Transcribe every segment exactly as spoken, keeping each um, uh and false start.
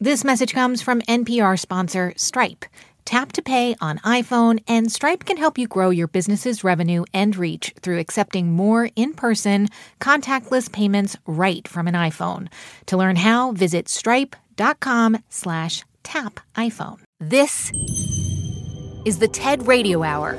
This message comes from N P R sponsor Stripe. Tap to pay on iPhone, and Stripe can help you grow your business's revenue and reach through accepting more in-person, contactless payments right from an iPhone. To learn how, visit stripe.com slash tap iPhone. This is the TED Radio Hour.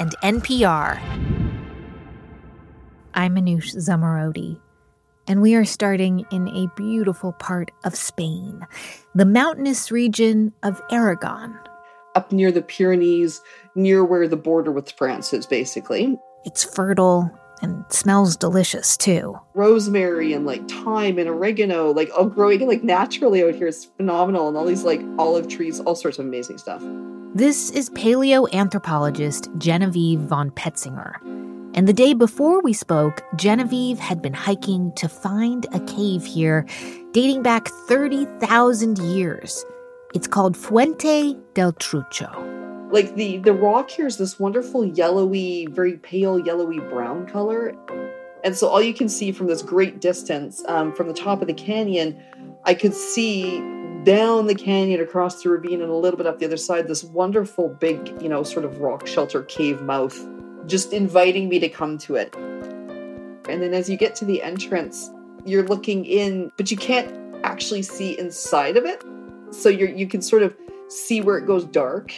and N P R. I'm Manoush Zamarodi, and we are starting in a beautiful part of Spain, the mountainous region of Aragon. Up near the Pyrenees, near where the border with France is, basically. It's fertile and smells delicious, too. Rosemary and, like, thyme and oregano, like, all growing, like, naturally out here is phenomenal, and all these, like, olive trees, all sorts of amazing stuff. This is paleoanthropologist Genevieve von Petzinger. And the day before we spoke, Genevieve had been hiking to find a cave here dating back thirty thousand years. It's called Fuente del Trucho. Like, the, the rock here is this wonderful yellowy, very pale yellowy brown color. And so all you can see from this great distance, um, from the top of the canyon, I could see down the canyon, across the ravine, and a little bit up the other side, this wonderful big, you know, sort of rock shelter cave mouth, just inviting me to come to it. And then as you get to the entrance, you're looking in, but you can't actually see inside of it. So you you can sort of see where it goes dark.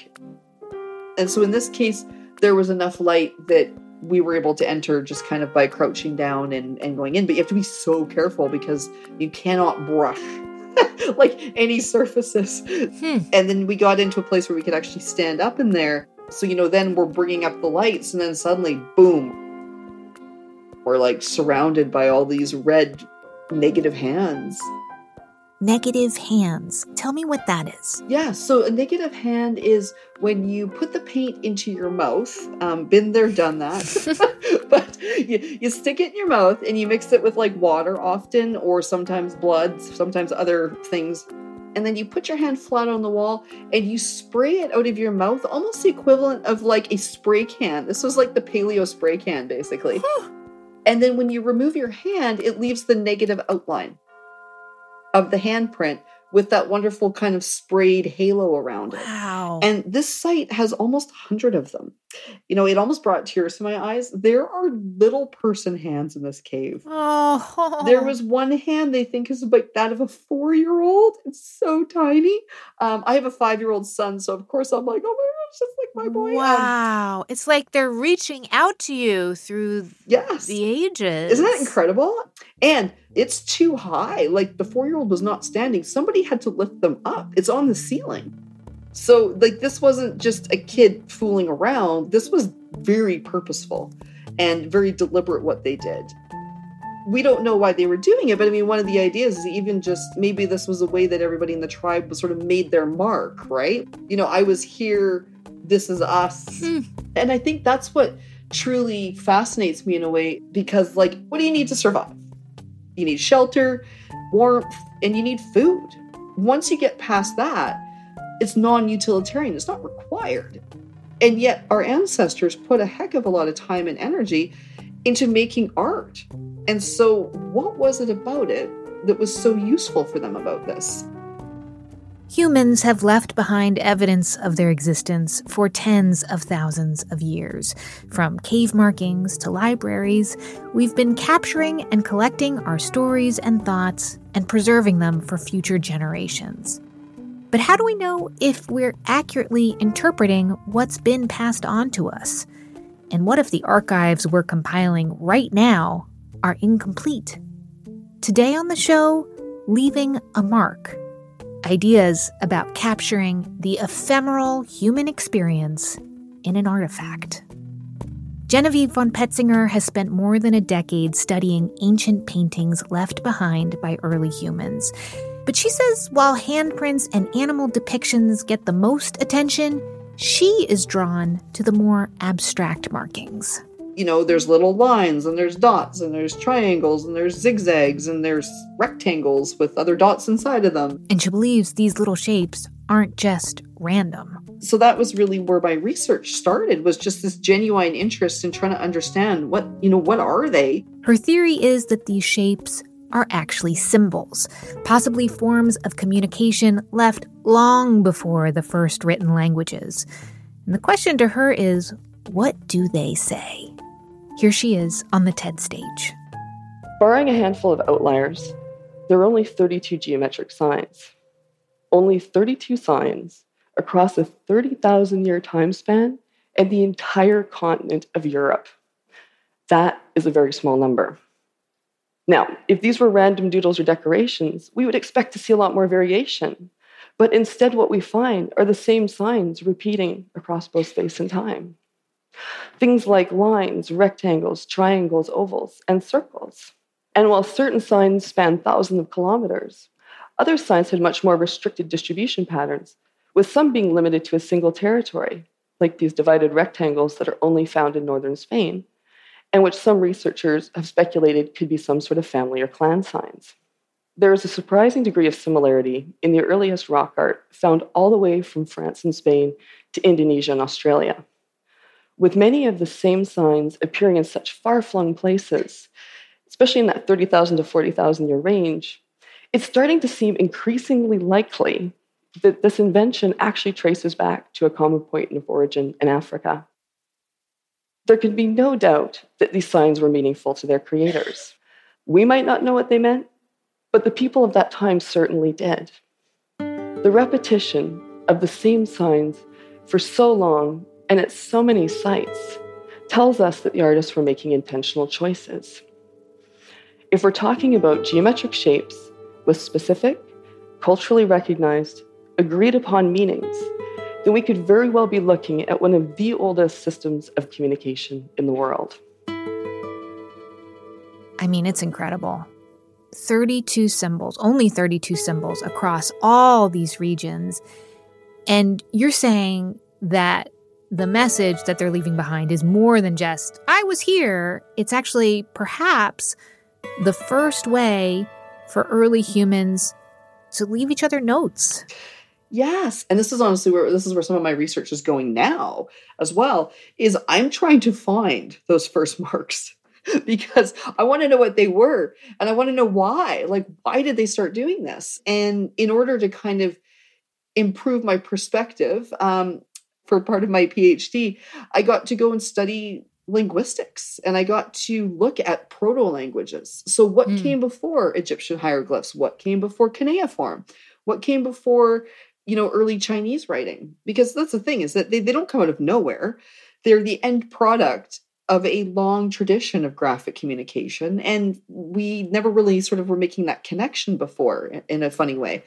And so in this case, there was enough light that we were able to enter just kind of by crouching down and, and going in. But you have to be so careful because you cannot brush like any surfaces. Hmm. And then we got into a place where we could actually stand up in there. So, you know, then we're bringing up the lights, and then suddenly, boom, we're like surrounded by all these red negative hands. Negative hands. Tell me what that is. Yeah, so a negative hand is when you put the paint into your mouth. Um, been there, done that. But you, you stick it in your mouth and you mix it with like water often, or sometimes blood, sometimes other things. And then you put your hand flat on the wall and you spray it out of your mouth, almost the equivalent of like a spray can. This was like the paleo spray can, basically. Huh. And then when you remove your hand, it leaves the negative outline of the handprint with that wonderful kind of sprayed halo around it. Wow. And this site has almost one hundred of them. You know, it almost brought tears to my eyes. There are little person hands in this cave. Oh. There was one hand they think is like that of a four-year-old. It's so tiny. Um, I have a five-year-old son, so of course I'm like, oh my gosh, that's like my boy. Wow. Um, it's like they're reaching out to you through yes. the ages. Isn't that incredible? And it's too high. Like, the four-year-old was not standing. Somebody had to lift them up. It's on the ceiling. So, like, this wasn't just a kid fooling around. This was very purposeful and very deliberate what they did. We don't know why they were doing it, but I mean, one of the ideas is even just maybe this was a way that everybody in the tribe was sort of made their mark, right? You know, I was here, this is us. Mm. And I think that's what truly fascinates me in a way, because, like, what do you need to survive? You need shelter, warmth, and you need food. Once you get past that, it's non-utilitarian. It's not required. And yet our ancestors put a heck of a lot of time and energy into making art. And so what was it about it that was so useful for them about this? Humans have left behind evidence of their existence for tens of thousands of years. From cave markings to libraries, we've been capturing and collecting our stories and thoughts and preserving them for future generations. But how do we know if we're accurately interpreting what's been passed on to us? And what if the archives we're compiling right now are incomplete? Today on the show, leaving a mark. Ideas about capturing the ephemeral human experience in an artifact. Genevieve von Petzinger has spent more than a decade studying ancient paintings left behind by early humans. But she says while handprints and animal depictions get the most attention, she is drawn to the more abstract markings. You know, there's little lines and there's dots and there's triangles and there's zigzags and there's rectangles with other dots inside of them. And she believes these little shapes aren't just random. So that was really where my research started, was just this genuine interest in trying to understand what, you know, what are they? Her theory is that these shapes are actually symbols, possibly forms of communication left long before the first written languages. And the question to her is, what do they say? Here she is on the TED stage. Barring a handful of outliers, there are only thirty-two geometric signs. Only thirty-two signs across a thirty thousand year time span and the entire continent of Europe. That is a very small number. Now, if these were random doodles or decorations, we would expect to see a lot more variation. But instead, what we find are the same signs repeating across both space and time. Things like lines, rectangles, triangles, ovals, and circles. And while certain signs span thousands of kilometers, other signs had much more restricted distribution patterns, with some being limited to a single territory, like these divided rectangles that are only found in northern Spain, and which some researchers have speculated could be some sort of family or clan signs. There is a surprising degree of similarity in the earliest rock art found all the way from France and Spain to Indonesia and Australia, with many of the same signs appearing in such far-flung places, especially in that thirty thousand to forty thousand year range. It's starting to seem increasingly likely that this invention actually traces back to a common point of origin in Africa. There can be no doubt that these signs were meaningful to their creators. We might not know what they meant, but the people of that time certainly did. The repetition of the same signs for so long and at so many sites tells us that the artists were making intentional choices. If we're talking about geometric shapes with specific, culturally recognized, agreed upon meanings, then we could very well be looking at one of the oldest systems of communication in the world. I mean, it's incredible. thirty-two symbols, only thirty-two symbols across all these regions. And you're saying that the message that they're leaving behind is more than just, I was here. It's actually perhaps the first way for early humans to leave each other notes. Yes, and this is honestly where this is where some of my research is going now as well, is I'm trying to find those first marks because I want to know what they were and I want to know why. Like, why did they start doing this? And in order to kind of improve my perspective um, for part of my PhD, I got to go and study linguistics and I got to look at proto-languages. So what mm. came before Egyptian hieroglyphs? What came before cuneiform? What came before, you know, early Chinese writing? Because that's the thing, is that they, they don't come out of nowhere. They're the end product of a long tradition of graphic communication. And we never really sort of were making that connection before in, in a funny way.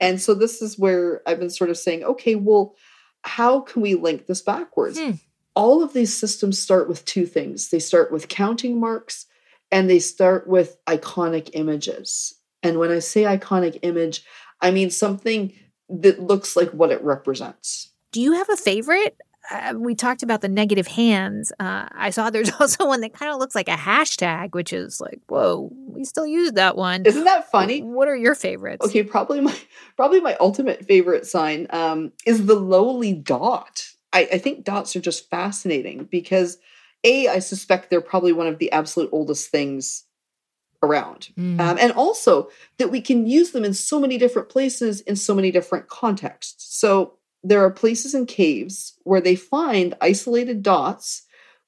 And so this is where I've been sort of saying, okay, well, how can we link this backwards? Hmm. All of these systems start with two things. They start with counting marks and they start with iconic images. And when I say iconic image, I mean something that looks like what it represents. Do you have a favorite? Uh, we talked about the negative hands. Uh, I saw there's also one that kind of looks like a hashtag, which is like, whoa, we still use that one. Isn't that funny? What are your favorites? Okay, probably my probably my ultimate favorite sign um, is the lowly dot. I, I think dots are just fascinating because, A, I suspect they're probably one of the absolute oldest things around. Mm. Um, and also that we can use them in so many different places in so many different contexts. So there are places in caves where they find isolated dots,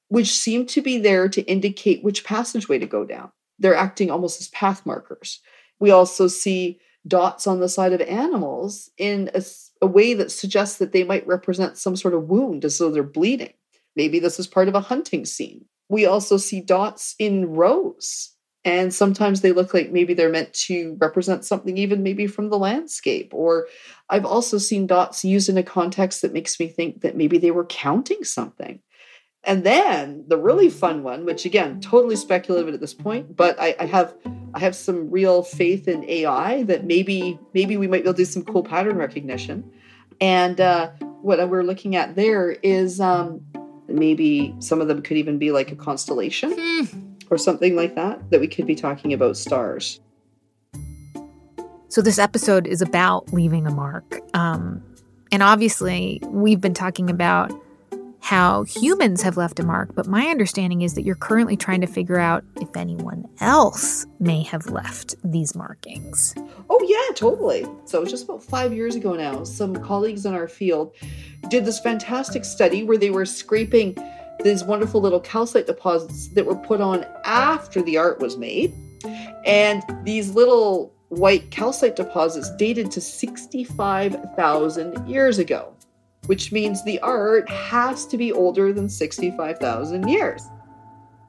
which seem to be there to indicate which passageway to go down. They're acting almost as path markers. We also see dots on the side of animals in a, a way that suggests that they might represent some sort of wound, as though they're bleeding. Maybe this is part of a hunting scene. We also see dots in rows. And sometimes they look like maybe they're meant to represent something, even maybe from the landscape. Or I've also seen dots used in a context that makes me think that maybe they were counting something. And then the really fun one, which again, totally speculative at this point, but I, I have I have some real faith in A I that maybe maybe we might be able to do some cool pattern recognition. And uh, what we're looking at there is um, maybe some of them could even be like a constellation mm. or something like that, that we could be talking about stars. So this episode is about leaving a mark. Um, and obviously, we've been talking about how humans have left a mark, but my understanding is that you're currently trying to figure out if anyone else may have left these markings. Oh, yeah, totally. So just about five years ago now, some colleagues in our field did this fantastic study where they were scraping these wonderful little calcite deposits that were put on after the art was made. And these little white calcite deposits dated to sixty-five thousand years ago, which means the art has to be older than sixty-five thousand years.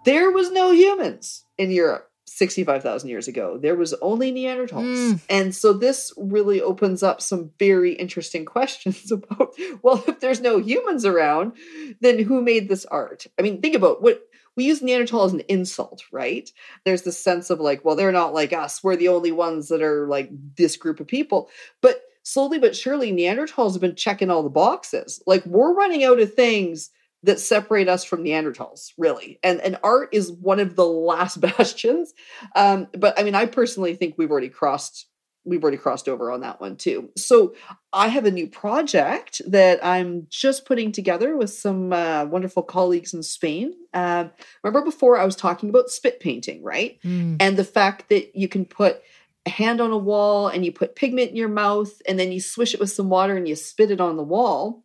There was no humans in Europe sixty-five thousand years ago. There was only Neanderthals. Mm. And so this really opens up some very interesting questions about, well, if there's no humans around, then who made this art? I mean, think about what we use Neanderthal as an insult, right? There's this sense of like, well, they're not like us. We're the only ones that are like this group of people. But slowly but surely, Neanderthals have been checking all the boxes. Like, we're running out of things that separate us from Neanderthals, really. And, and art is one of the last bastions. Um, but I mean, I personally think we've already crossed we've already crossed over on that one too. So I have a new project that I'm just putting together with some uh, wonderful colleagues in Spain. Uh, remember before I was talking about spit painting, right? Mm. And the fact that you can put a hand on a wall and you put pigment in your mouth and then you swish it with some water and you spit it on the wall.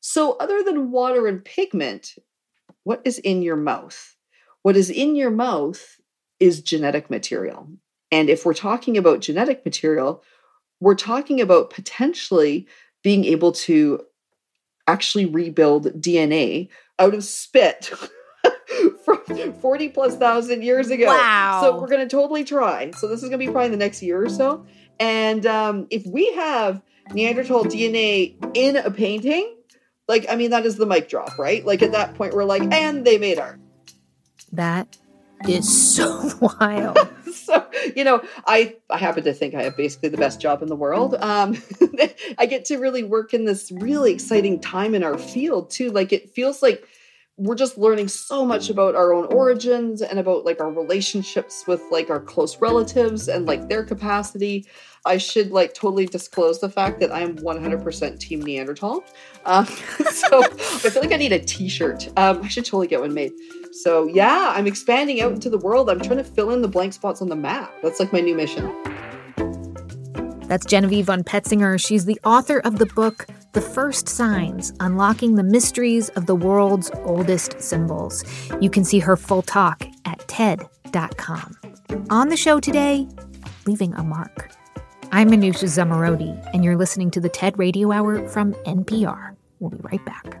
So other than water and pigment, what is in your mouth? What is in your mouth is genetic material. And if we're talking about genetic material, we're talking about potentially being able to actually rebuild D N A out of spit from forty plus thousand years ago. Wow. So we're going to totally try. So this is going to be probably in the next year or so. And um, if we have Neanderthal D N A in a painting, like, I mean, that is the mic drop, right? Like at that point, we're like, and they made art. That is so wild. So, you know, I, I happen to think I have basically the best job in the world. Um, I get to really work in this really exciting time in our field too. Like, it feels like we're just learning so much about our own origins and about like our relationships with like our close relatives and like their capacity. I should like totally disclose the fact that I am one hundred percent team Neanderthal. Um, so I feel like I need a t-shirt. Um, I should totally get one made. So yeah, I'm expanding out into the world. I'm trying to fill in the blank spots on the map. That's like my new mission. That's Genevieve von Petzinger. She's the author of the book, The First Signs, Unlocking the Mysteries of the World's Oldest Symbols. You can see her full talk at T E D dot com. On the show today, leaving a mark. I'm Anusha Zamarodi, and you're listening to the TED Radio Hour from N P R. We'll be right back.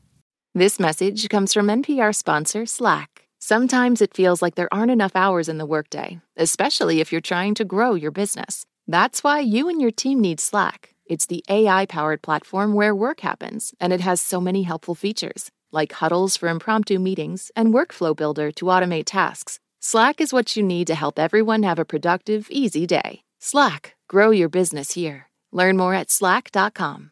This message comes from N P R sponsor Slack. Sometimes it feels like there aren't enough hours in the workday, especially if you're trying to grow your business. That's why you and your team need Slack. It's the A I-powered platform where work happens, and it has so many helpful features, like huddles for impromptu meetings and workflow builder to automate tasks. Slack is what you need to help everyone have a productive, easy day. Slack, grow your business here. Learn more at slack dot com.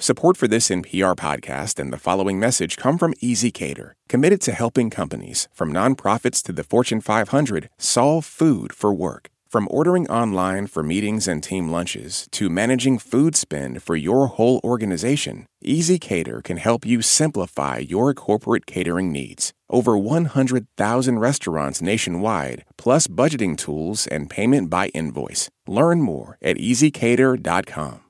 Support for this N P R podcast and the following message come from Easy Cater, committed to helping companies, from nonprofits to the Fortune five hundred, solve food for work. From ordering online for meetings and team lunches to managing food spend for your whole organization, Easy Cater can help you simplify your corporate catering needs. Over one hundred thousand restaurants nationwide, plus budgeting tools and payment by invoice. Learn more at easy cater dot com.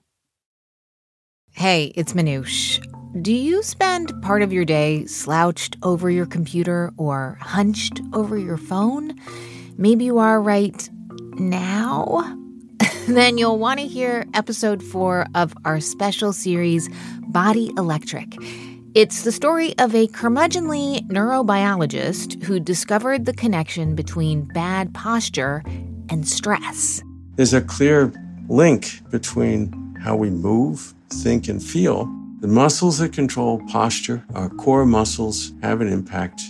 Hey, it's Manoush. Do you spend part of your day slouched over your computer or hunched over your phone? Maybe you are right now? Then you'll want to hear episode four of our special series, Body Electric. It's the story of a curmudgeonly neurobiologist who discovered the connection between bad posture and stress. There's a clear link between how we move, think, and feel. The muscles that control posture, our core muscles, have an impact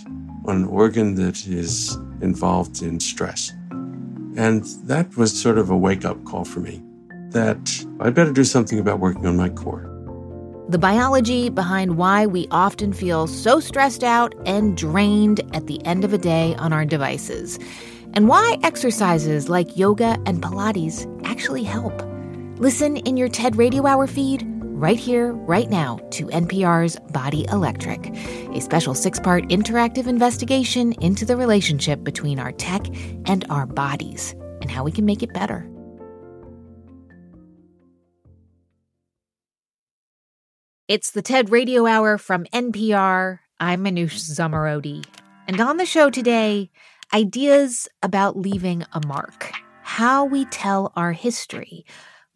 on an organ that is involved in stress. And that was sort of a wake-up call for me, that I better do something about working on my core. The biology behind why we often feel so stressed out and drained at the end of a day on our devices, and why exercises like yoga and Pilates actually help. Listen in your TED Radio Hour feed right here, right now, to N P R's Body Electric, a special six-part interactive investigation into the relationship between our tech and our bodies and how we can make it better. It's the TED Radio Hour from N P R. I'm Manoush Zamarodi. And on the show today, ideas about leaving a mark, how we tell our history,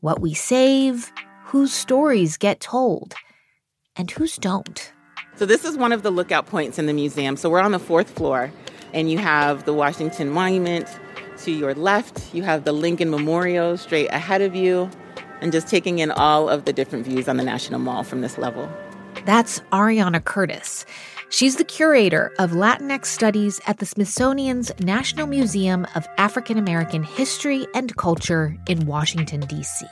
what we save, whose stories get told, and whose don't. So this is one of the lookout points in the museum. So we're on the fourth floor, and you have the Washington Monument to your left. You have the Lincoln Memorial straight ahead of you, and just taking in all of the different views on the National Mall from this level. That's Ariana Curtis. She's the curator of Latinx studies at the Smithsonian's National Museum of African American History and Culture in Washington, D C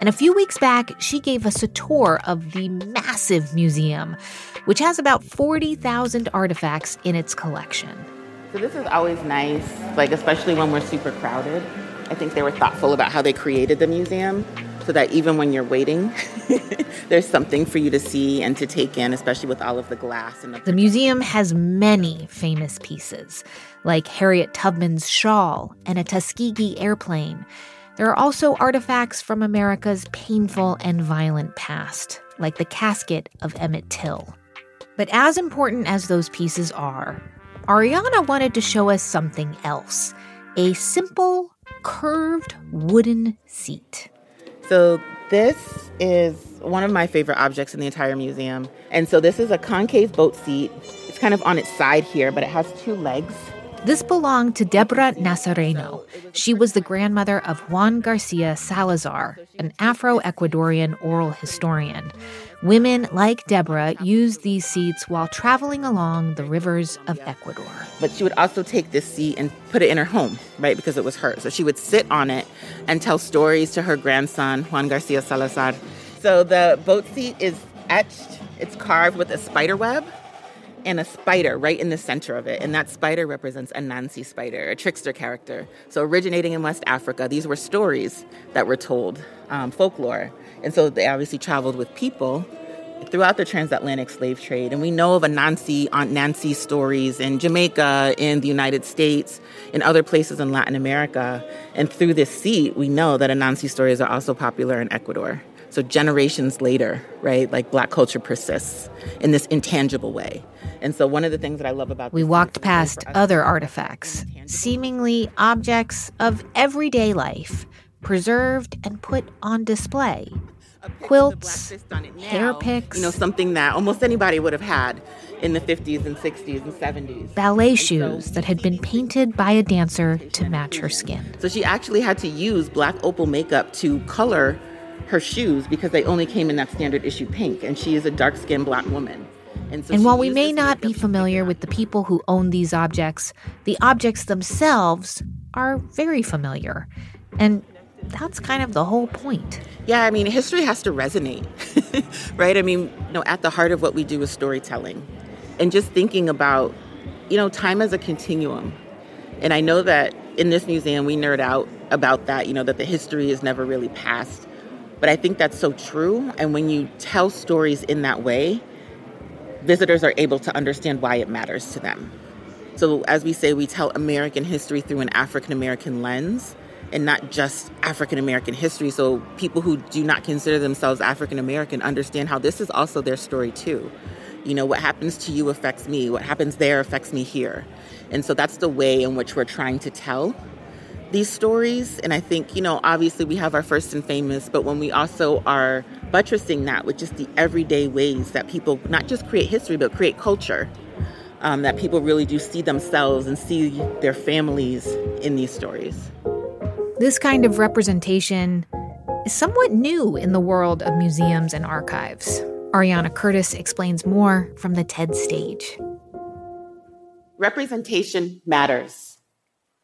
And a few weeks back, she gave us a tour of the massive museum, which has about forty thousand artifacts in its collection. So this is always nice, like especially when we're super crowded. I think they were thoughtful about how they created the museum so that even when you're waiting, there's something for you to see and to take in, especially with all of the glass. And the-, the museum has many famous pieces, like Harriet Tubman's shawl and a Tuskegee airplane. There are also artifacts from America's painful and violent past, like the casket of Emmett Till. But as important as those pieces are, Ariana wanted to show us something else, a simple, curved wooden seat. So this is one of my favorite objects in the entire museum. And so this is a concave boat seat. It's kind of on its side here, but it has two legs. This belonged to Debora Nazareno. She was the grandmother of Juan Garcia Salazar, an Afro-Ecuadorian oral historian. Women like Debora used these seats while traveling along the rivers of Ecuador. But she would also take this seat and put it in her home, right, because it was hers. So she would sit on it and tell stories to her grandson, Juan Garcia Salazar. So the boat seat is etched. It's carved with a spider web and a spider right in the center of it. And that spider represents Anansi spider, a trickster character. So originating in West Africa, these were stories that were told, um, folklore. And so they obviously traveled with people throughout the transatlantic slave trade. And we know of Anansi, Aunt Nancy stories in Jamaica, in the United States, in other places in Latin America. And through this seat, we know that Anansi stories are also popular in Ecuador. So generations later, right, like Black culture persists in this intangible way. And so one of the things that I love about this... We walked past other artifacts, seemingly objects of everyday life, preserved and put on display. Quilts, hair picks. You know, something that almost anybody would have had in the fifties and sixties and seventies. Ballet shoes that had been painted by a dancer to match her skin. So she actually had to use Black opal makeup to color her shoes because they only came in that standard issue pink, and she is a dark-skinned Black woman. And, so and while we may not be familiar with the people who own these objects, the objects themselves are very familiar. And that's kind of the whole point. Yeah, I mean, history has to resonate, right? I mean, you know, at the heart of what we do is storytelling. And just thinking about, you know, time as a continuum. And I know that in this museum, we nerd out about that, you know, that the history is never really past. But I think that's so true. And when you tell stories in that way, visitors are able to understand why it matters to them. So as we say, we tell American history through an African-American lens and not just African-American history. So people who do not consider themselves African-American understand how this is also their story too. You know, what happens to you affects me. What happens there affects me here. And so that's the way in which we're trying to tell these stories. And I think, you know, obviously we have our first and famous, but when we also are buttressing that with just the everyday ways that people not just create history, but create culture. Um, that people really do see themselves and see their families in these stories. This kind of representation is somewhat new in the world of museums and archives. Ariana Curtis explains more from the TED stage. Representation matters.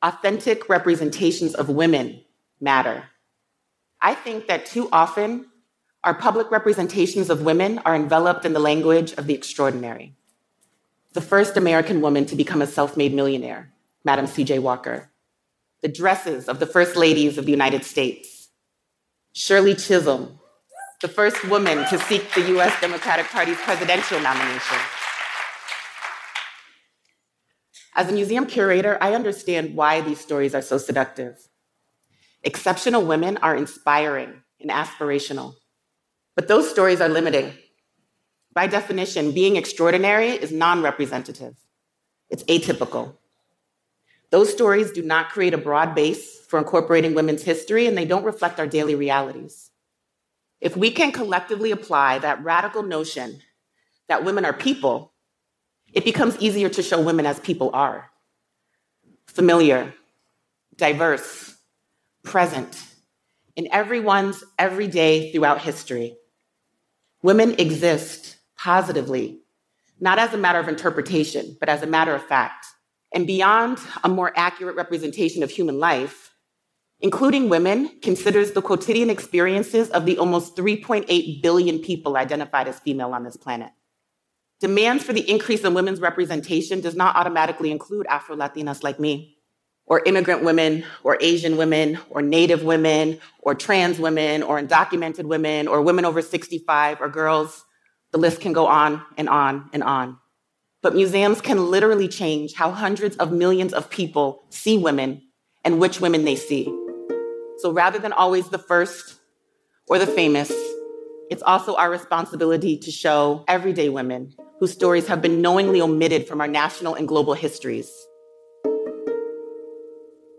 Authentic representations of women matter. I think that too often our public representations of women are enveloped in the language of the extraordinary. The first American woman to become a self-made millionaire, Madam C J Walker. The dresses of the first ladies of the United States. Shirley Chisholm, the first woman to seek the U S Democratic Party's presidential nomination. As a museum curator, I understand why these stories are so seductive. Exceptional women are inspiring and aspirational, but those stories are limiting. By definition, being extraordinary is non-representative. It's atypical. Those stories do not create a broad base for incorporating women's history, and they don't reflect our daily realities. If we can collectively apply that radical notion that women are people, it becomes easier to show women as people are. Familiar, diverse, present, in everyone's every day throughout history. Women exist positively, not as a matter of interpretation, but as a matter of fact. And beyond a more accurate representation of human life, including women considers the quotidian experiences of the almost three point eight billion people identified as female on this planet. Demands for the increase in women's representation does not automatically include Afro-Latinas like me, or immigrant women, or Asian women, or Native women, or trans women, or undocumented women, or women over sixty-five, or girls. The list can go on and on and on. But museums can literally change how hundreds of millions of people see women and which women they see. So rather than always the first or the famous, it's also our responsibility to show everyday women whose stories have been knowingly omitted from our national and global histories.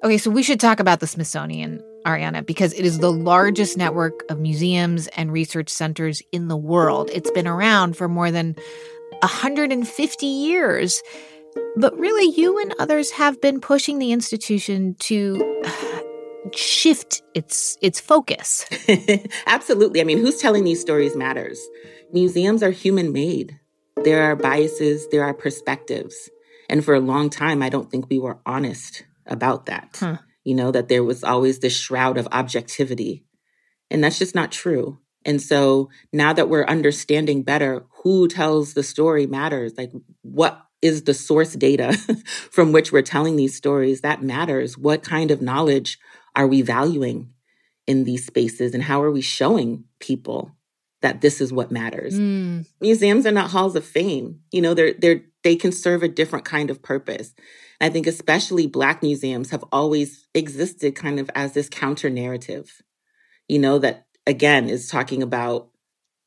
Okay, so we should talk about the Smithsonian, Ariana, because it is the largest network of museums and research centers in the world. It's been around for more than one hundred fifty years. But really, you and others have been pushing the institution to shift its its focus. Absolutely. I mean, who's telling these stories matters. Museums are human-made. There are biases, there are perspectives. And for a long time, I don't think we were honest about that. Huh. You know, that there was always this shroud of objectivity. And that's just not true. And so now that we're understanding better who tells the story matters, like what is the source data from which we're telling these stories, that matters. What kind of knowledge are we valuing in these spaces? And how are we showing people that this is what matters? Mm. Museums are not halls of fame. You know, they're, they're, they can serve a different kind of purpose. I think especially Black museums have always existed kind of as this counter-narrative, you know, that, again, is talking about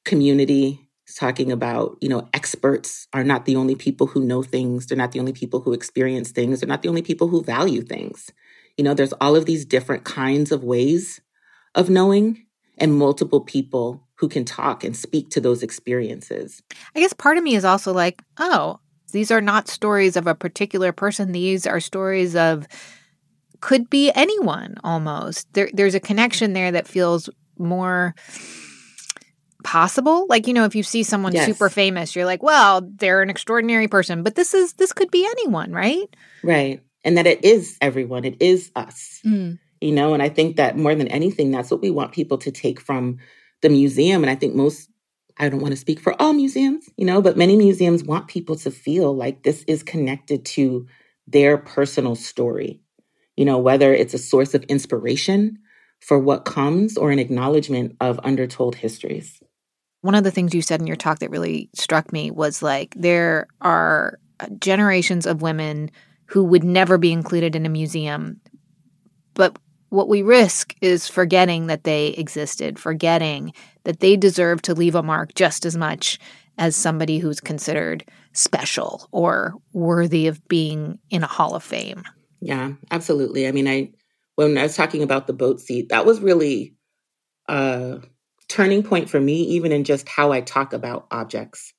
community, it's talking about, you know, experts are not the only people who know things. They're not the only people who experience things. They're not the only people who value things. You know, there's all of these different kinds of ways of knowing and multiple people who can talk and speak to those experiences. I guess part of me is also like, oh, these are not stories of a particular person. These are stories of could be anyone almost. There, there's a connection there that feels more possible. Like, you know, if you see someone yes. super famous, you're like, well, they're an extraordinary person, but this is this could be anyone, right? Right. And that it is everyone. It is us. Mm. you know? And I think that more than anything, that's what we want people to take from the museum. And I think most, I don't want to speak for all museums, you know, but many museums want people to feel like this is connected to their personal story, you know, whether it's a source of inspiration for what comes or an acknowledgement of undertold histories. One of the things you said in your talk that really struck me was like there are generations of women who would never be included in a museum. But what we risk is forgetting that they existed, forgetting that they deserve to leave a mark just as much as somebody who's considered special or worthy of being in a Hall of Fame. Yeah, absolutely. I mean, I when I was talking about the boat seat, that was really uh turning point for me, even in just how I talk about objects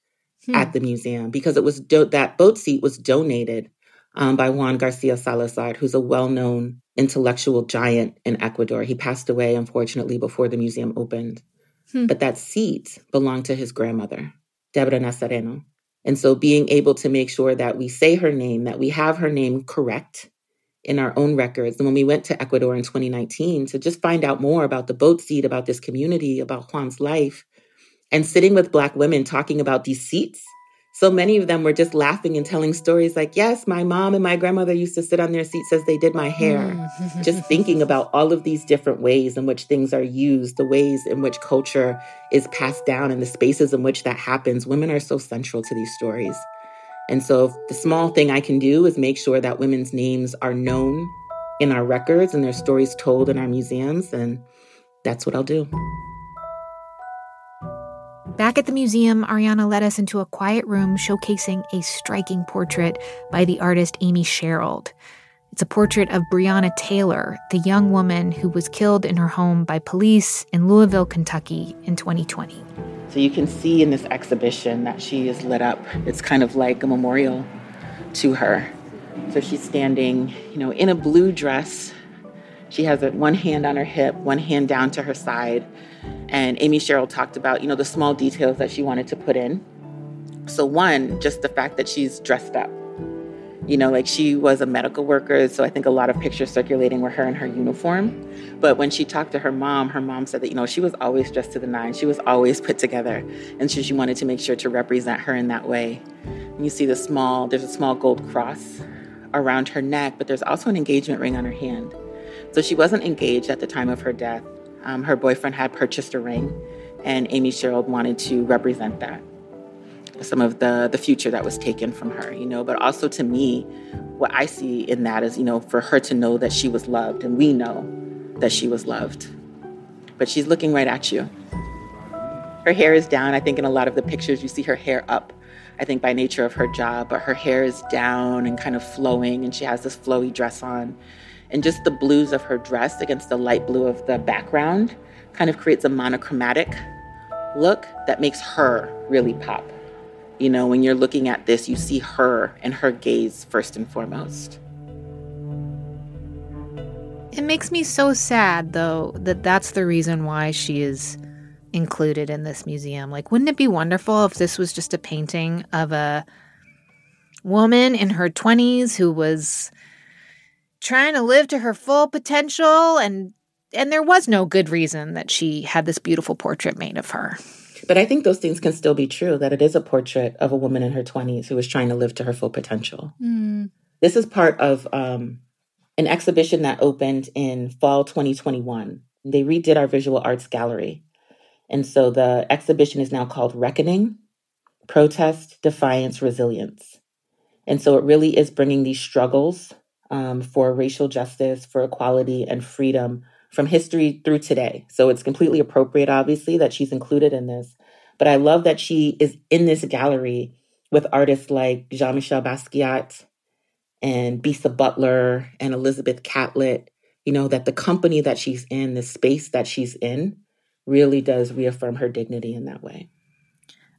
hmm. at the museum, because it was do- that boat seat was donated um, by Juan Garcia Salazar, who's a well-known intellectual giant in Ecuador. He passed away, unfortunately, before the museum opened. Hmm. But that seat belonged to his grandmother, Debora Nazareno. And so being able to make sure that we say her name, that we have her name correct in our own records. And when we went to Ecuador in twenty nineteen to just find out more about the boat seat, about this community, about Juan's life, and sitting with Black women talking about these seats, so many of them were just laughing and telling stories like, yes, my mom and my grandmother used to sit on their seats as they did my hair. Just thinking about all of these different ways in which things are used, the ways in which culture is passed down and the spaces in which that happens. Women are so central to these stories. And so the small thing I can do is make sure that women's names are known in our records and their stories told in our museums, and that's what I'll do. Back at the museum, Ariana led us into a quiet room showcasing a striking portrait by the artist Amy Sherald. It's a portrait of Breonna Taylor, the young woman who was killed in her home by police in Louisville, Kentucky in twenty twenty. So you can see in this exhibition that she is lit up. It's kind of like a memorial to her. So she's standing, you know, in a blue dress. She has one hand on her hip, one hand down to her side. And Amy Sherald talked about, you know, the small details that she wanted to put in. So one, just the fact that she's dressed up. You know, like she was a medical worker, so I think a lot of pictures circulating were her in her uniform. But when she talked to her mom, her mom said that, you know, she was always dressed to the nines. She was always put together. And so she wanted to make sure to represent her in that way. And you see the small, there's a small gold cross around her neck, but there's also an engagement ring on her hand. So she wasn't engaged at the time of her death. Um, her boyfriend had purchased a ring, and Amy Sherald wanted to represent that. Some of the, the future that was taken from her, you know, but also to me, what I see in that is, you know, for her to know that she was loved, and we know that she was loved, but she's looking right at you. Her hair is down. I think in a lot of the pictures, you see her hair up, I think by nature of her job, but her hair is down and kind of flowing, and she has this flowy dress on, and just the blues of her dress against the light blue of the background kind of creates a monochromatic look that makes her really pop. You know, when you're looking at this, you see her and her gaze first and foremost. It makes me so sad, though, that that's the reason why she is included in this museum. Like, wouldn't it be wonderful if this was just a painting of a woman in her twenties who was trying to live to her full potential, and and there was no good reason that she had this beautiful portrait made of her? But I think those things can still be true, that it is a portrait of a woman in her twenties who is trying to live to her full potential. Mm. This is part of um, an exhibition that opened in fall twenty twenty-one. They redid our visual arts gallery. And so the exhibition is now called Reckoning, Protest, Defiance, Resilience. And so it really is bringing these struggles um, for racial justice, for equality and freedom from history through today. So it's completely appropriate, obviously, that she's included in this. But I love that she is in this gallery with artists like Jean-Michel Basquiat and Bisa Butler and Elizabeth Catlett, you know, that the company that she's in, the space that she's in, really does reaffirm her dignity in that way.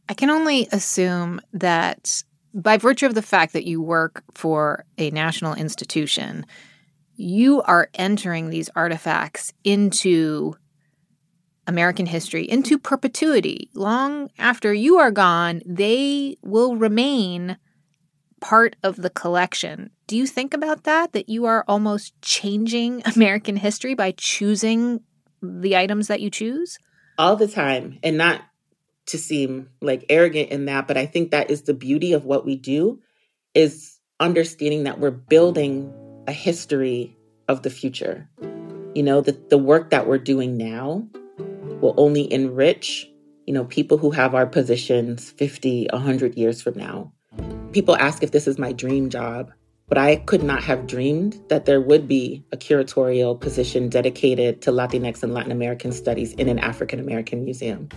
I can only assume that by virtue of the fact that you work for a national institution, you are entering these artifacts into American history, into perpetuity. Long after you are gone, they will remain part of the collection. Do you think about that, that you are almost changing American history by choosing the items that you choose? All the time, and not to seem like arrogant in that, but I think that is the beauty of what we do, is understanding that we're building a history of the future. You know, the, the work that we're doing now will only enrich, you know, people who have our positions fifty, one hundred years from now. People ask if this is my dream job, but I could not have dreamed that there would be a curatorial position dedicated to Latinx and Latin American studies in an African American museum,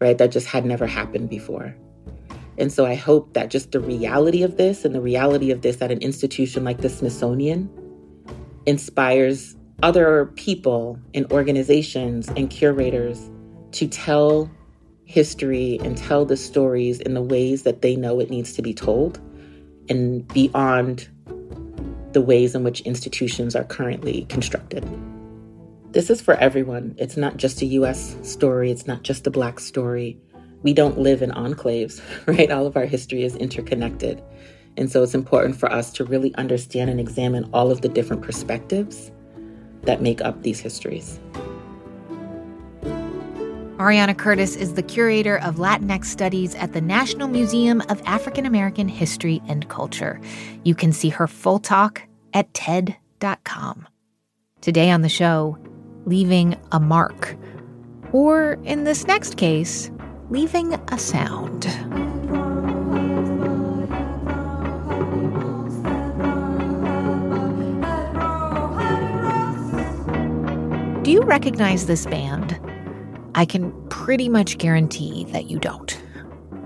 right? That just had never happened before. And so I hope that just the reality of this and the reality of this at an institution like the Smithsonian inspires other people and organizations and curators to tell history and tell the stories in the ways that they know it needs to be told and beyond the ways in which institutions are currently constructed. This is for everyone. It's not just a U S story. It's not just a Black story. We don't live in enclaves, right? All of our history is interconnected. And so it's important for us to really understand and examine all of the different perspectives that make up these histories. Ariana Curtis is the curator of Latinx Studies at the National Museum of African American History and Culture. You can see her full talk at T E D dot com. Today on the show, leaving a mark. Or in this next case, leaving a sound. Do you recognize this band? I can pretty much guarantee that you don't.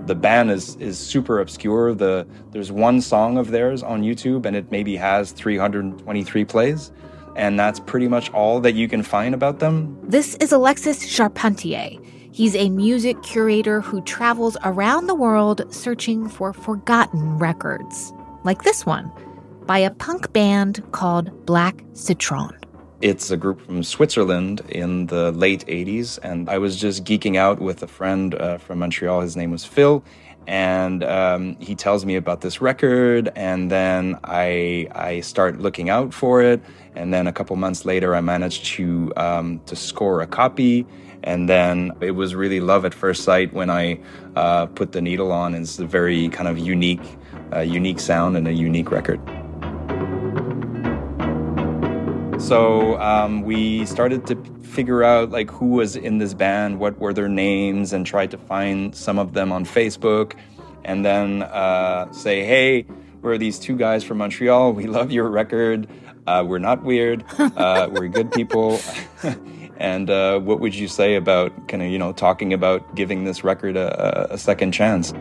The band is is super obscure. The there's one song of theirs on YouTube, and it maybe has three hundred twenty-three plays. And that's pretty much all that you can find about them. This is Alexis Charpentier. He's a music curator who travels around the world searching for forgotten records, like this one, by a punk band called Black Citron. It's a group from Switzerland in the late eighties, and I was just geeking out with a friend uh, from Montreal. His name was Phil, and um, he tells me about this record, and then I I start looking out for it, and then a couple months later, I managed to um, to score a copy, and then it was really love at first sight when I uh, put the needle on. It's a very kind of unique, uh, unique sound and a unique record. So um, we started to figure out like who was in this band, what were their names, and tried to find some of them on Facebook, and then uh, say, hey, we're these two guys from Montreal. We love your record. Uh, we're not weird. Uh, we're good people. And uh, what would you say about kind of, you know, talking about giving this record a, a second chance?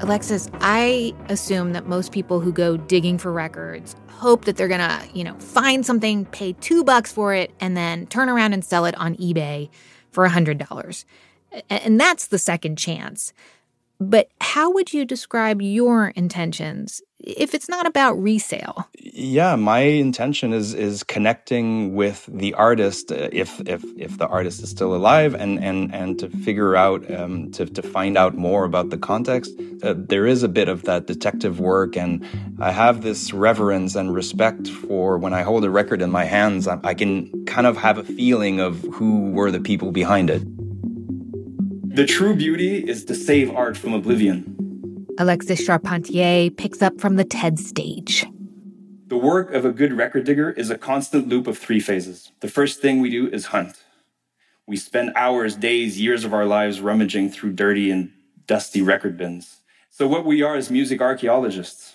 Alexis, I assume that most people who go digging for records hope that they're going to, you know, find something, pay two bucks for it, and then turn around and sell it on eBay for one hundred dollars. And that's the second chance. But how would you describe your intentions if it's not about resale? Yeah, my intention is is connecting with the artist, if if if the artist is still alive, and and and to figure out um, to to find out more about the context. Uh, there is a bit of that detective work, and I have this reverence and respect for when I hold a record in my hands. I, I can kind of have a feeling of who were the people behind it. The true beauty is to save art from oblivion. Alexis Charpentier picks up from the TED stage. The work of a good record digger is a constant loop of three phases. The first thing we do is hunt. We spend hours, days, years of our lives rummaging through dirty and dusty record bins. So what we are is music archaeologists.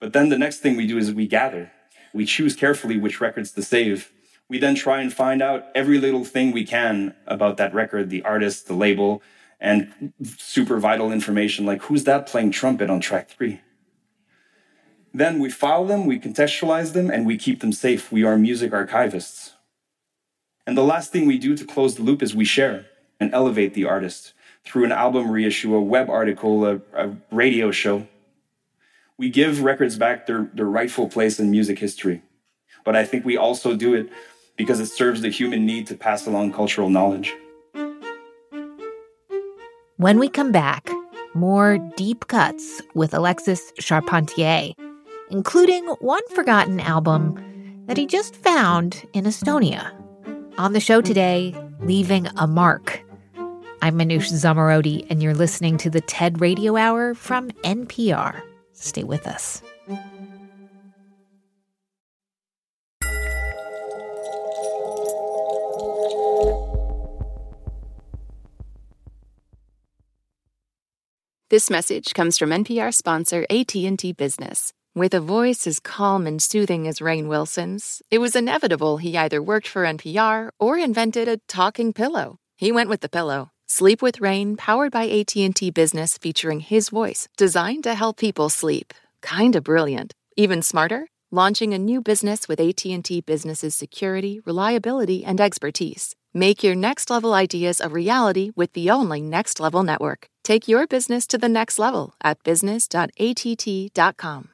But then the next thing we do is we gather. We choose carefully which records to save. We then try and find out every little thing we can about that record, the artist, the label, and super vital information like who's that playing trumpet on track three. Then we file them, we contextualize them, and we keep them safe. We are music archivists. And the last thing we do to close the loop is we share and elevate the artist through an album reissue, a web article, a, a radio show. We give records back their, their rightful place in music history. But I think we also do it because it serves the human need to pass along cultural knowledge. When we come back, more deep cuts with Alexis Charpentier, including one forgotten album that he just found in Estonia. On the show today, Leaving a Mark. I'm Manoush Zamarodi, and you're listening to the TED Radio Hour from N P R. Stay with us. This message comes from N P R sponsor A T and T Business. With a voice as calm and soothing as Rainn Wilson's, it was inevitable he either worked for N P R or invented a talking pillow. He went with the pillow. Sleep with Rain, powered by A T and T Business, featuring his voice, designed to help people sleep. Kinda brilliant. Even smarter? Launching a new business with A T and T Business's security, reliability, and expertise. Make your next-level ideas a reality with the only next-level network. Take your business to the next level at business dot A T T dot com.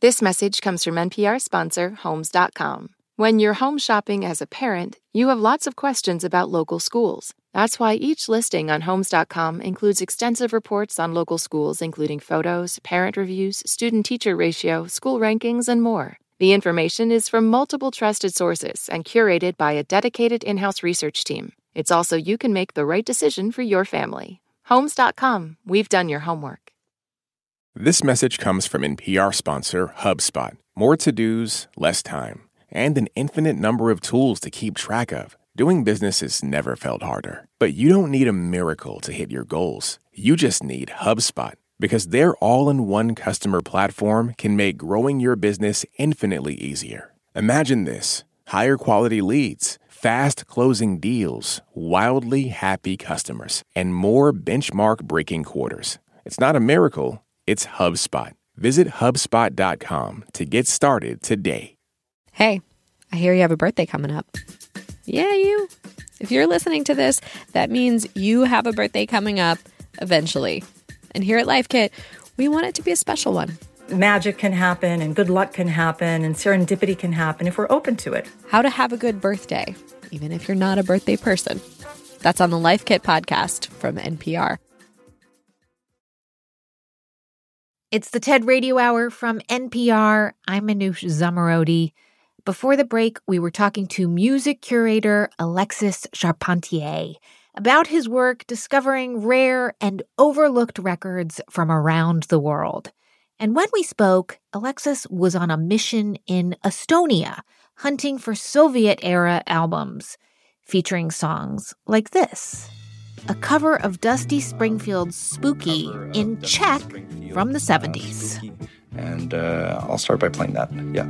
This message comes from N P R sponsor Homes dot com. When you're home shopping as a parent, you have lots of questions about local schools. That's why each listing on Homes dot com includes extensive reports on local schools, including photos, parent reviews, student-teacher ratio, school rankings, and more. The information is from multiple trusted sources and curated by a dedicated in-house research team. It's also you can make the right decision for your family. Homes dot com. We've done your homework. This message comes from N P R sponsor HubSpot. More to-dos, less time, and an infinite number of tools to keep track of. Doing business has never felt harder. But you don't need a miracle to hit your goals. You just need HubSpot, because their all-in-one customer platform can make growing your business infinitely easier. Imagine this: higher quality leads, fast closing deals, wildly happy customers, and more benchmark-breaking quarters. It's not a miracle, it's HubSpot. Visit HubSpot dot com to get started today. Hey, I hear you have a birthday coming up. Yeah, you. If you're listening to this, that means you have a birthday coming up eventually. And here at Life Kit, we want it to be a special one. Magic can happen, and good luck can happen, and serendipity can happen if we're open to it. How to have a good birthday, even if you're not a birthday person. That's on the Life Kit podcast from N P R. It's the TED Radio Hour from N P R. I'm Manoush Zamarodi. Before the break, we were talking to music curator Alexis Charpentier about his work discovering rare and overlooked records from around the world. And when we spoke, Alexis was on a mission in Estonia, hunting for Soviet-era albums, featuring songs like this, a cover of Dusty Springfield's Spooky in Czech from the seventies. And uh, I'll start by playing that, yeah.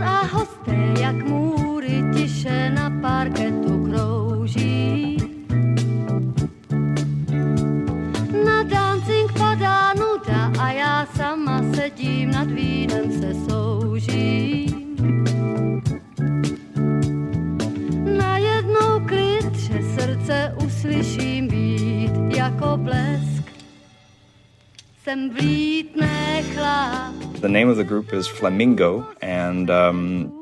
A hosté, jak můry tiše na parketu krouží. Na dancing padá nuda a já sama sedím nad vínem se soužím. Najednou klidře srdce uslyším být jako blesk. Jsem vlítné chlap. The name of the group is Flamingo, and um,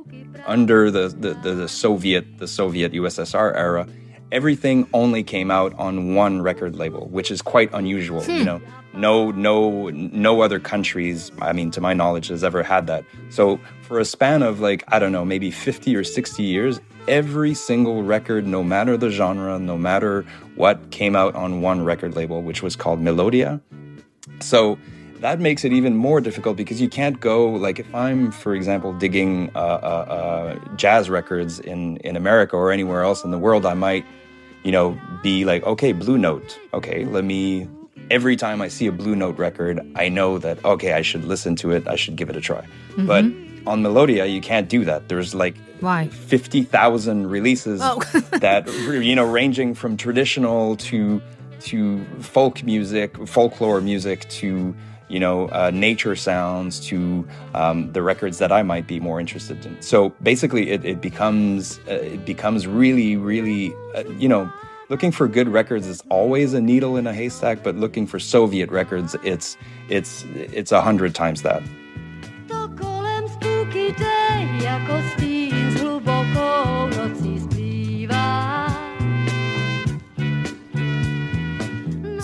under the, the, the Soviet, the Soviet U S S R era, everything only came out on one record label, which is quite unusual. Hmm. You know, no, no, no other countries, I mean, to my knowledge, has ever had that. So for a span of like, I don't know, maybe fifty or sixty years, every single record, no matter the genre, no matter what, came out on one record label, which was called Melodia. So that makes it even more difficult, because you can't go, like, if I'm, for example, digging uh, uh, uh, jazz records in, in America or anywhere else in the world, I might, you know, be like, okay, Blue Note. Okay, let me, every time I see a Blue Note record, I know that, okay, I should listen to it, I should give it a try. Mm-hmm. But on Melodia, you can't do that. There's like fifty thousand releases oh. that, you know, ranging from traditional to to folk music, folklore music, to you know, uh, nature sounds, to um, the records that I might be more interested in. So basically, it, it becomes uh, it becomes really, really, uh, you know, looking for good records is always a needle in a haystack, but looking for Soviet records, it's it's it's a hundred times that.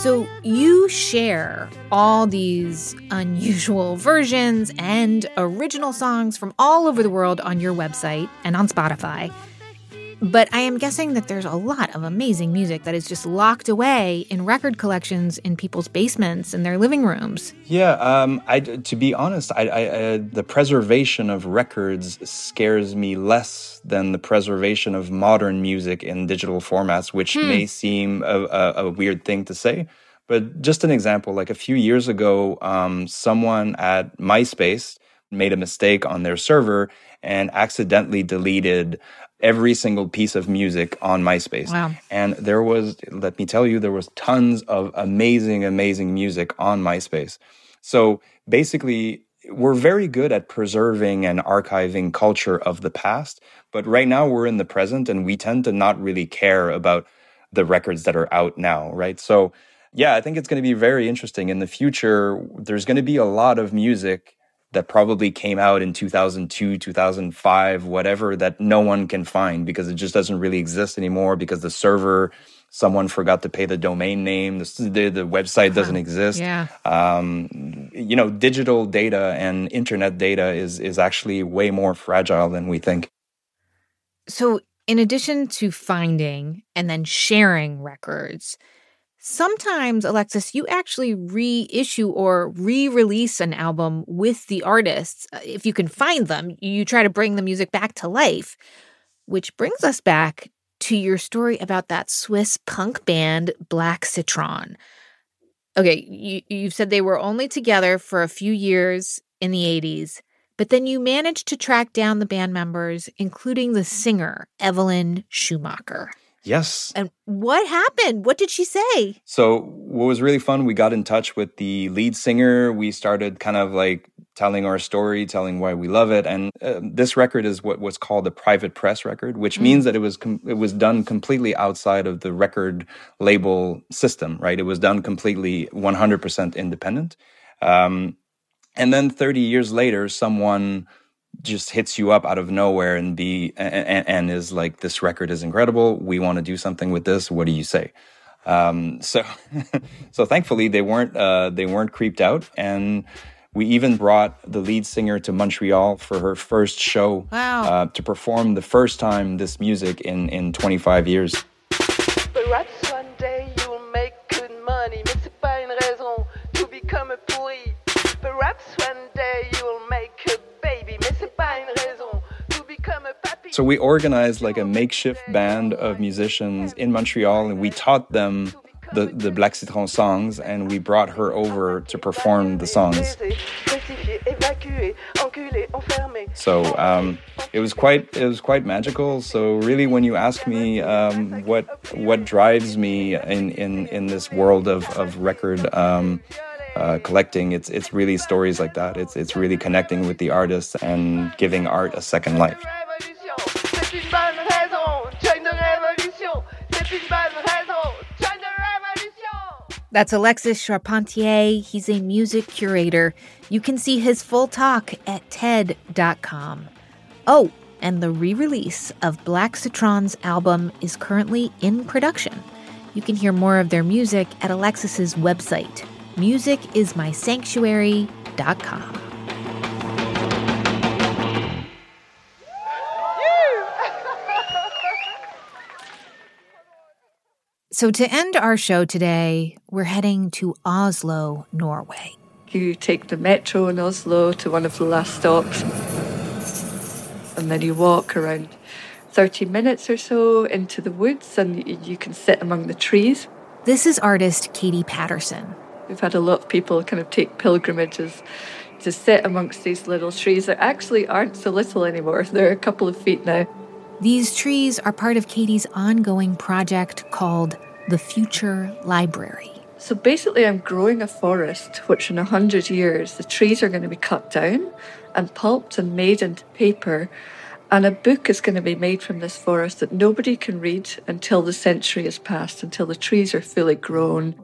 So you share all these unusual versions and original songs from all over the world on your website and on Spotify. But I am guessing that there's a lot of amazing music that is just locked away in record collections in people's basements and their living rooms. Yeah, um, I, to be honest, I, I, I, the preservation of records scares me less than the preservation of modern music in digital formats, which hmm. may seem a, a, a weird thing to say. But just an example, like a few years ago, um, someone at MySpace made a mistake on their server and accidentally deleted every single piece of music on MySpace. Wow. And there was, let me tell you, there was tons of amazing, amazing music on MySpace. So basically, we're very good at preserving and archiving culture of the past. But right now, we're in the present, and we tend to not really care about the records that are out now, right? So yeah, I think it's going to be very interesting. In the future, there's going to be a lot of music that probably came out in two thousand two, two thousand five, whatever, that no one can find because it just doesn't really exist anymore because the server, someone forgot to pay the domain name, the, the, the website doesn't exist. Yeah. Um, you know, digital data and internet data is is actually way more fragile than we think. So in addition to finding and then sharing records, sometimes, Alexis, you actually reissue or re-release an album with the artists. If you can find them, you try to bring the music back to life, which brings us back to your story about that Swiss punk band, Black Citron. Okay, you, you've said they were only together for a few years in the eighties, but then you managed to track down the band members, including the singer, Evelyn Schumacher. Yes. And what happened? What did she say? So what was really fun, we got in touch with the lead singer. We started kind of like telling our story, telling why we love it. And uh, this record is what was called a private press record, which mm. means that it was com- it was done completely outside of the record label system, right? It was done completely one hundred percent independent. Um, and then thirty years later, someone just hits you up out of nowhere and be and, and is like, this record is incredible. We want to do something with this. What do you say? Um, so, so thankfully they weren't uh, they weren't creeped out, and we even brought the lead singer to Montreal for her first show. Wow. uh, to perform the first time this music in in twenty-five years. Perhaps one day you'll make good money, mais c'est pas une raison to become a bully. Perhaps one day you'll make good. So we organized like a makeshift band of musicians in Montreal, and we taught them the, the Black Citron songs, and we brought her over to perform the songs. So um, it was quite it was quite magical. So really, when you ask me um, what what drives me in, in, in this world of, of record um Uh, collecting, it's it's really stories like that. It's it's really connecting with the artists and giving art a second life. That's Alexis Charpentier. He's a music curator. You can see his full talk at ted dot com. Oh, and the re-release of Black Citron's album is currently in production. You can hear more of their music at Alexis's website, music is my sanctuary dot com. So to end our show today, we're heading to Oslo, Norway. You take the metro in Oslo to one of the last stops, and then you walk around thirty minutes or so into the woods, and you can sit among the trees. This is artist Katie Paterson. We've had a lot of people kind of take pilgrimages to sit amongst these little trees that actually aren't so little anymore. They're a couple of feet now. These trees are part of Katie's ongoing project called The Future Library. So basically I'm growing a forest, which in one hundred years, the trees are going to be cut down and pulped and made into paper. And a book is going to be made from this forest that nobody can read until the century has passed, until the trees are fully grown.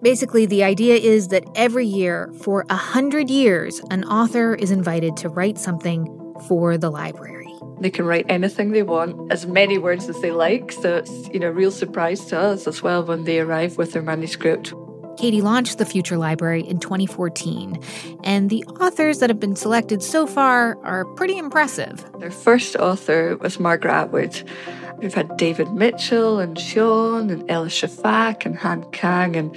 Basically, the idea is that every year, for one hundred years, an author is invited to write something for the library. They can write anything they want, as many words as they like. So it's, you know, a real surprise to us as well when they arrive with their manuscript. Katie launched the Future Library in twenty fourteen, and the authors that have been selected so far are pretty impressive. Their first author was Margaret Atwood. We've had David Mitchell and Sean and Elif Shafak and Han Kang and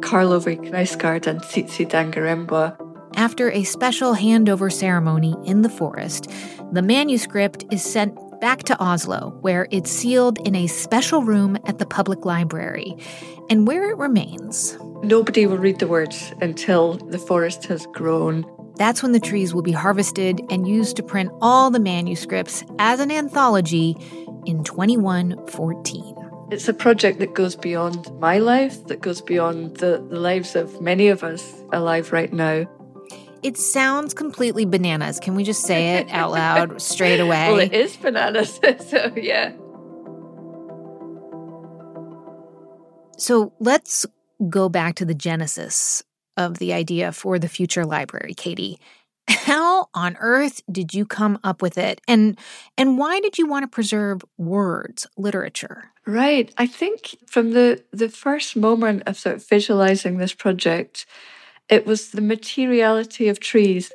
Karl Ove Knausgård and Tsitsi Dangarembo. After a special handover ceremony in the forest, the manuscript is sent back to Oslo, where it's sealed in a special room at the public library, and where it remains. Nobody will read the words until the forest has grown. That's when the trees will be harvested and used to print all the manuscripts as an anthology in twenty-one fourteen. It's a project that goes beyond my life, that goes beyond the, the lives of many of us alive right now. It sounds completely bananas. Can we just say it out loud straight away? Well, it is bananas, so yeah. So let's go back to the genesis of the idea for the Future Library, Katie. How on earth did you come up with it? And and why did you want to preserve words, literature? Right. I think from the, the first moment of sort of visualizing this project, it was the materiality of trees.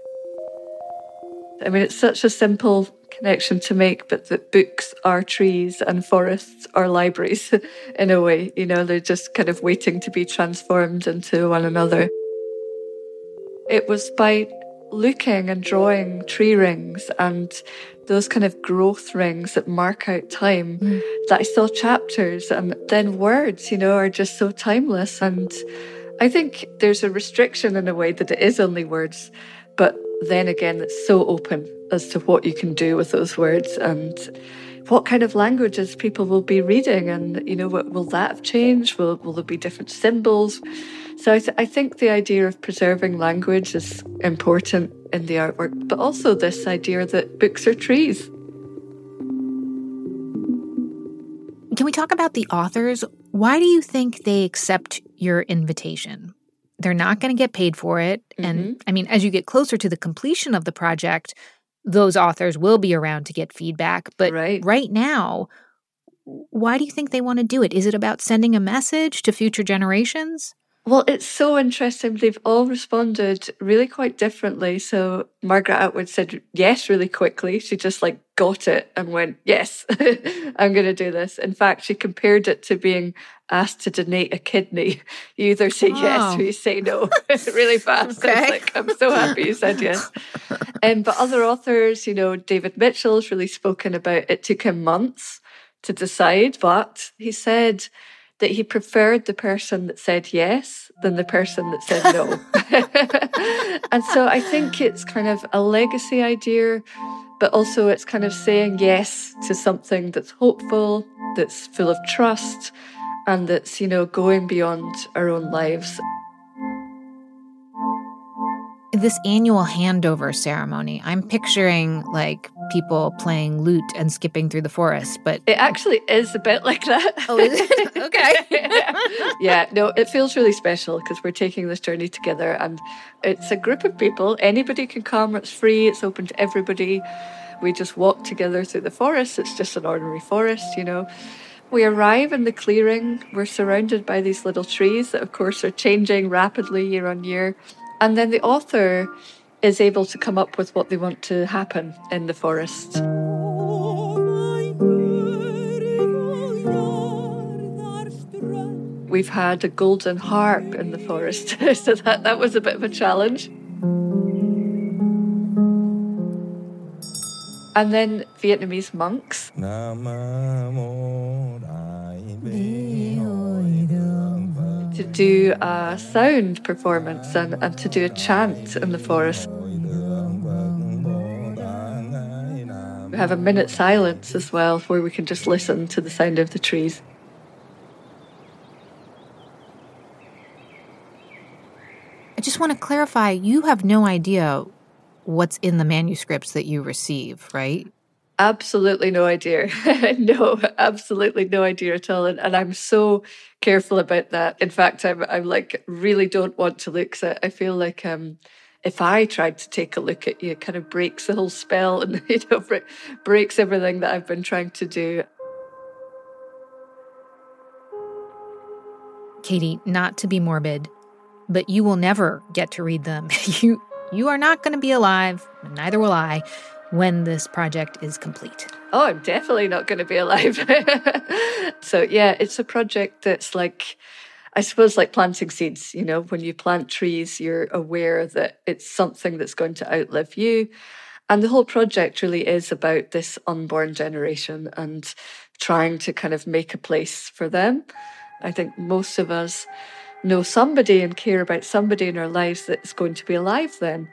I mean, it's such a simple connection to make, but that books are trees and forests are libraries in a way. You know, they're just kind of waiting to be transformed into one another. It was by looking and drawing tree rings and those kind of growth rings that mark out time mm. that I saw chapters, and then words, you know, are just so timeless. And I think there's a restriction in a way that it is only words, but then again, it's so open as to what you can do with those words and what kind of languages people will be reading. And, you know, will that have changed? Will, will there be different symbols? So I, th- I think the idea of preserving language is important in the artwork, but also this idea that books are trees. Can we talk about the authors? Why do you think they accept your invitation? They're not going to get paid for it. Mm-hmm. And I mean, as you get closer to the completion of the project, those authors will be around to get feedback. But right, right now, why do you think they want to do it? Is it about sending a message to future generations? Well, it's so interesting. They've all responded really quite differently. So Margaret Atwood said yes really quickly. She just like got it and went, yes, I'm going to do this. In fact, she compared it to being asked to donate a kidney. You either say oh. yes or you say no really fast. Okay. It's like, I'm so happy you said yes. Um, but other authors, you know, David Mitchell's really spoken about it took him months to decide, but he said that he preferred the person that said yes than the person that said no. And so I think it's kind of a legacy idea, but also it's kind of saying yes to something that's hopeful, that's full of trust, and that's, you know, going beyond our own lives. This annual handover ceremony, I'm picturing, like, people playing lute and skipping through the forest, but... It actually is a bit like that. Oh, is it? Okay. Yeah, no, it feels really special because we're taking this journey together, and it's a group of people. Anybody can come. It's free. It's open to everybody. We just walk together through the forest. It's just an ordinary forest, you know. We arrive in the clearing. We're surrounded by these little trees that, of course, are changing rapidly year on year. And then the author is able to come up with what they want to happen in the forest. We've had a golden harp in the forest, so that, that was a bit of a challenge. And then Vietnamese monks. To do a sound performance and, and to do a chant in the forest. We have a minute silence as well where we can just listen to the sound of the trees. I just want to clarify, you have no idea what's in the manuscripts that you receive, right? Absolutely no idea. No, absolutely no idea at all. And, and I'm so careful about that. In fact, I'm, I'm like, really don't want to look. So I feel like um, if I tried to take a look at you, it kind of breaks the whole spell and, you know, breaks everything that I've been trying to do. Katie, not to be morbid, but you will never get to read them. You you are not going to be alive, and neither will I, when this project is complete. Oh, I'm definitely not going to be alive. So, yeah, it's a project that's like, I suppose, like planting seeds. You know, when you plant trees, you're aware that it's something that's going to outlive you. And the whole project really is about this unborn generation and trying to kind of make a place for them. I think most of us know somebody and care about somebody in our lives that's going to be alive then.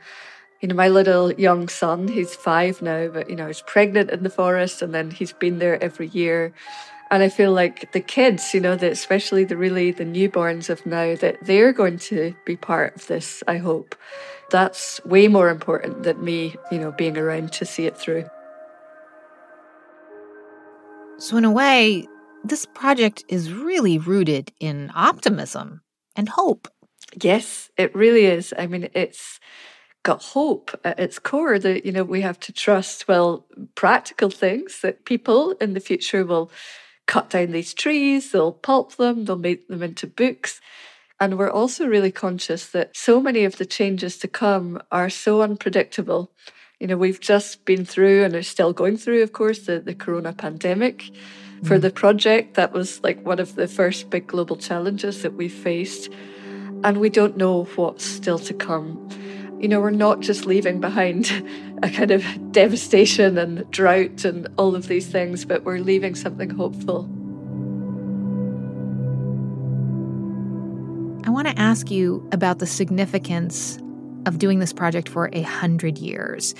You know, my little young son, he's five now, but, you know, he's pregnant in the forest, and then he's been there every year. And I feel like the kids, you know, that especially the really the newborns of now, that they're going to be part of this, I hope. That's way more important than me, you know, being around to see it through. So in a way, this project is really rooted in optimism and hope. Yes, it really is. I mean, it's got hope at its core that, you know, we have to trust, well, practical things, that people in the future will cut down these trees, they'll pulp them, they'll make them into books. And we're also really conscious that so many of the changes to come are so unpredictable. You know, we've just been through, and are still going through, of course, the, the corona pandemic. Mm. For the project, that was like one of the first big global challenges that we faced. And we don't know what's still to come. You know, we're not just leaving behind a kind of devastation and drought and all of these things, but we're leaving something hopeful. I want to ask you about the significance of doing this project for a hundred years.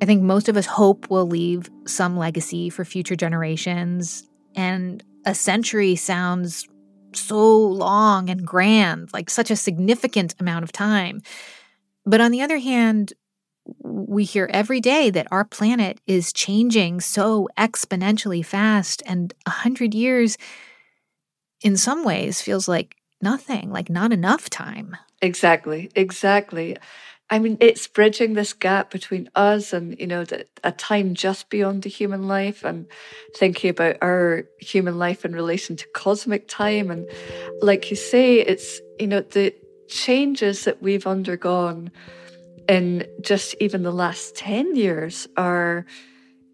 I think most of us hope we'll leave some legacy for future generations, and a century sounds so long and grand, like such a significant amount of time. But on the other hand, we hear every day that our planet is changing so exponentially fast, and one hundred years in some ways feels like nothing, like not enough time. Exactly, exactly. I mean, it's bridging this gap between us and, you know, the, a time just beyond the human life, and thinking about our human life in relation to cosmic time. And like you say, it's, you know, the changes that we've undergone in just even the last ten years are,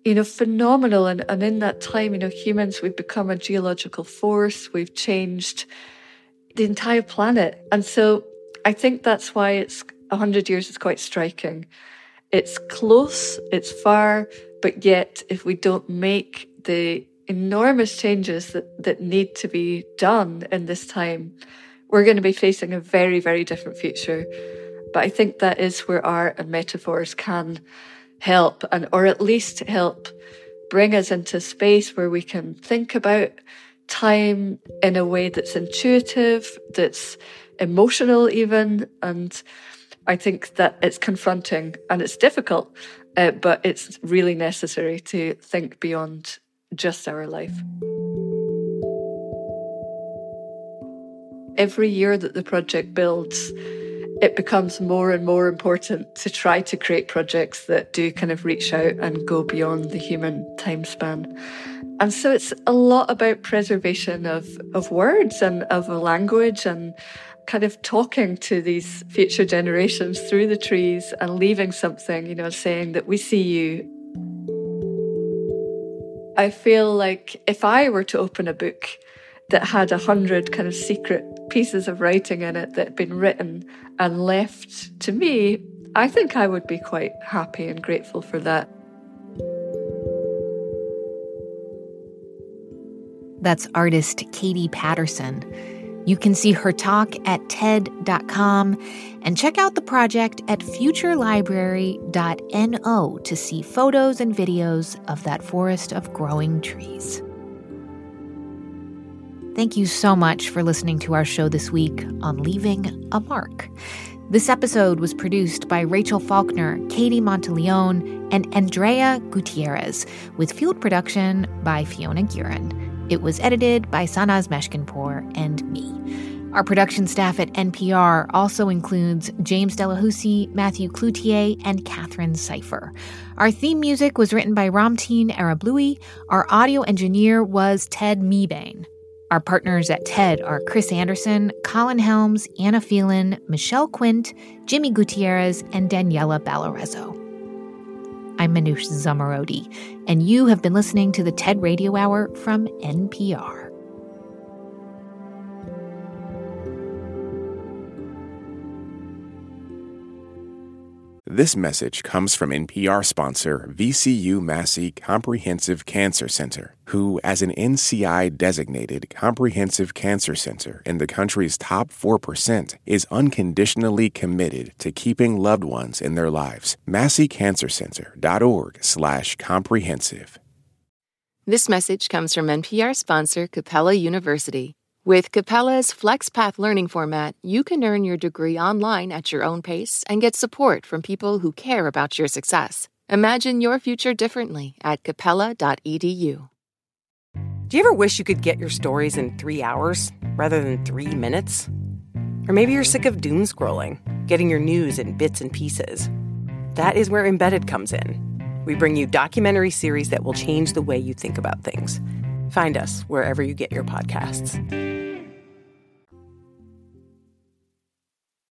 you know, phenomenal. And, and in that time, you know, humans, we've become a geological force. We've changed the entire planet. And so I think that's why it's one hundred years is quite striking. It's close, it's far, but yet if we don't make the enormous changes that, that need to be done in this time, we're going to be facing a very, very different future. But I think that is where art and metaphors can help, and or at least help bring us into space where we can think about time in a way that's intuitive, that's emotional even. And I think that it's confronting and it's difficult, uh, but it's really necessary to think beyond just our life. Every year that the project builds, it becomes more and more important to try to create projects that do kind of reach out and go beyond the human time span. And so it's a lot about preservation of, of words and of a language, and kind of talking to these future generations through the trees and leaving something, you know, saying that we see you. I feel like if I were to open a book that had a hundred kind of secret pieces of writing in it that had been written and left to me, I think I would be quite happy and grateful for that. That's artist Katie Paterson. You can see her talk at T E D dot com and check out the project at future library dot n o to see photos and videos of that forest of growing trees. Thank you so much for listening to our show this week on Leaving a Mark. This episode was produced by Rachel Faulkner, Katie Monteleone, and Andrea Gutierrez, with field production by Fiona Guerin. It was edited by Sanaz Meshkinpour and me. Our production staff at N P R also includes James Delahousie, Matthew Cloutier, and Catherine Cipher. Our theme music was written by Ramteen Arablouei. Our audio engineer was Ted Mebane. Our partners at TED are Chris Anderson, Colin Helms, Anna Phelan, Michelle Quint, Jimmy Gutierrez, and Daniela Balarezo. I'm Manoush Zamarodi, and you have been listening to the TED Radio Hour from N P R. This message comes from N P R sponsor V C U Massey Comprehensive Cancer Center, who, as an N C I-designated comprehensive cancer center in the country's top four percent, is unconditionally committed to keeping loved ones in their lives. MasseyCancerCenter.org slash comprehensive. This message comes from N P R sponsor Capella University. With Capella's FlexPath learning format, you can earn your degree online at your own pace and get support from people who care about your success. Imagine your future differently at capella dot e d u. Do you ever wish you could get your stories in three hours rather than three minutes? Or maybe you're sick of doom scrolling, getting your news in bits and pieces. That is where Embedded comes in. We bring you documentary series that will change the way you think about things. Find us wherever you get your podcasts.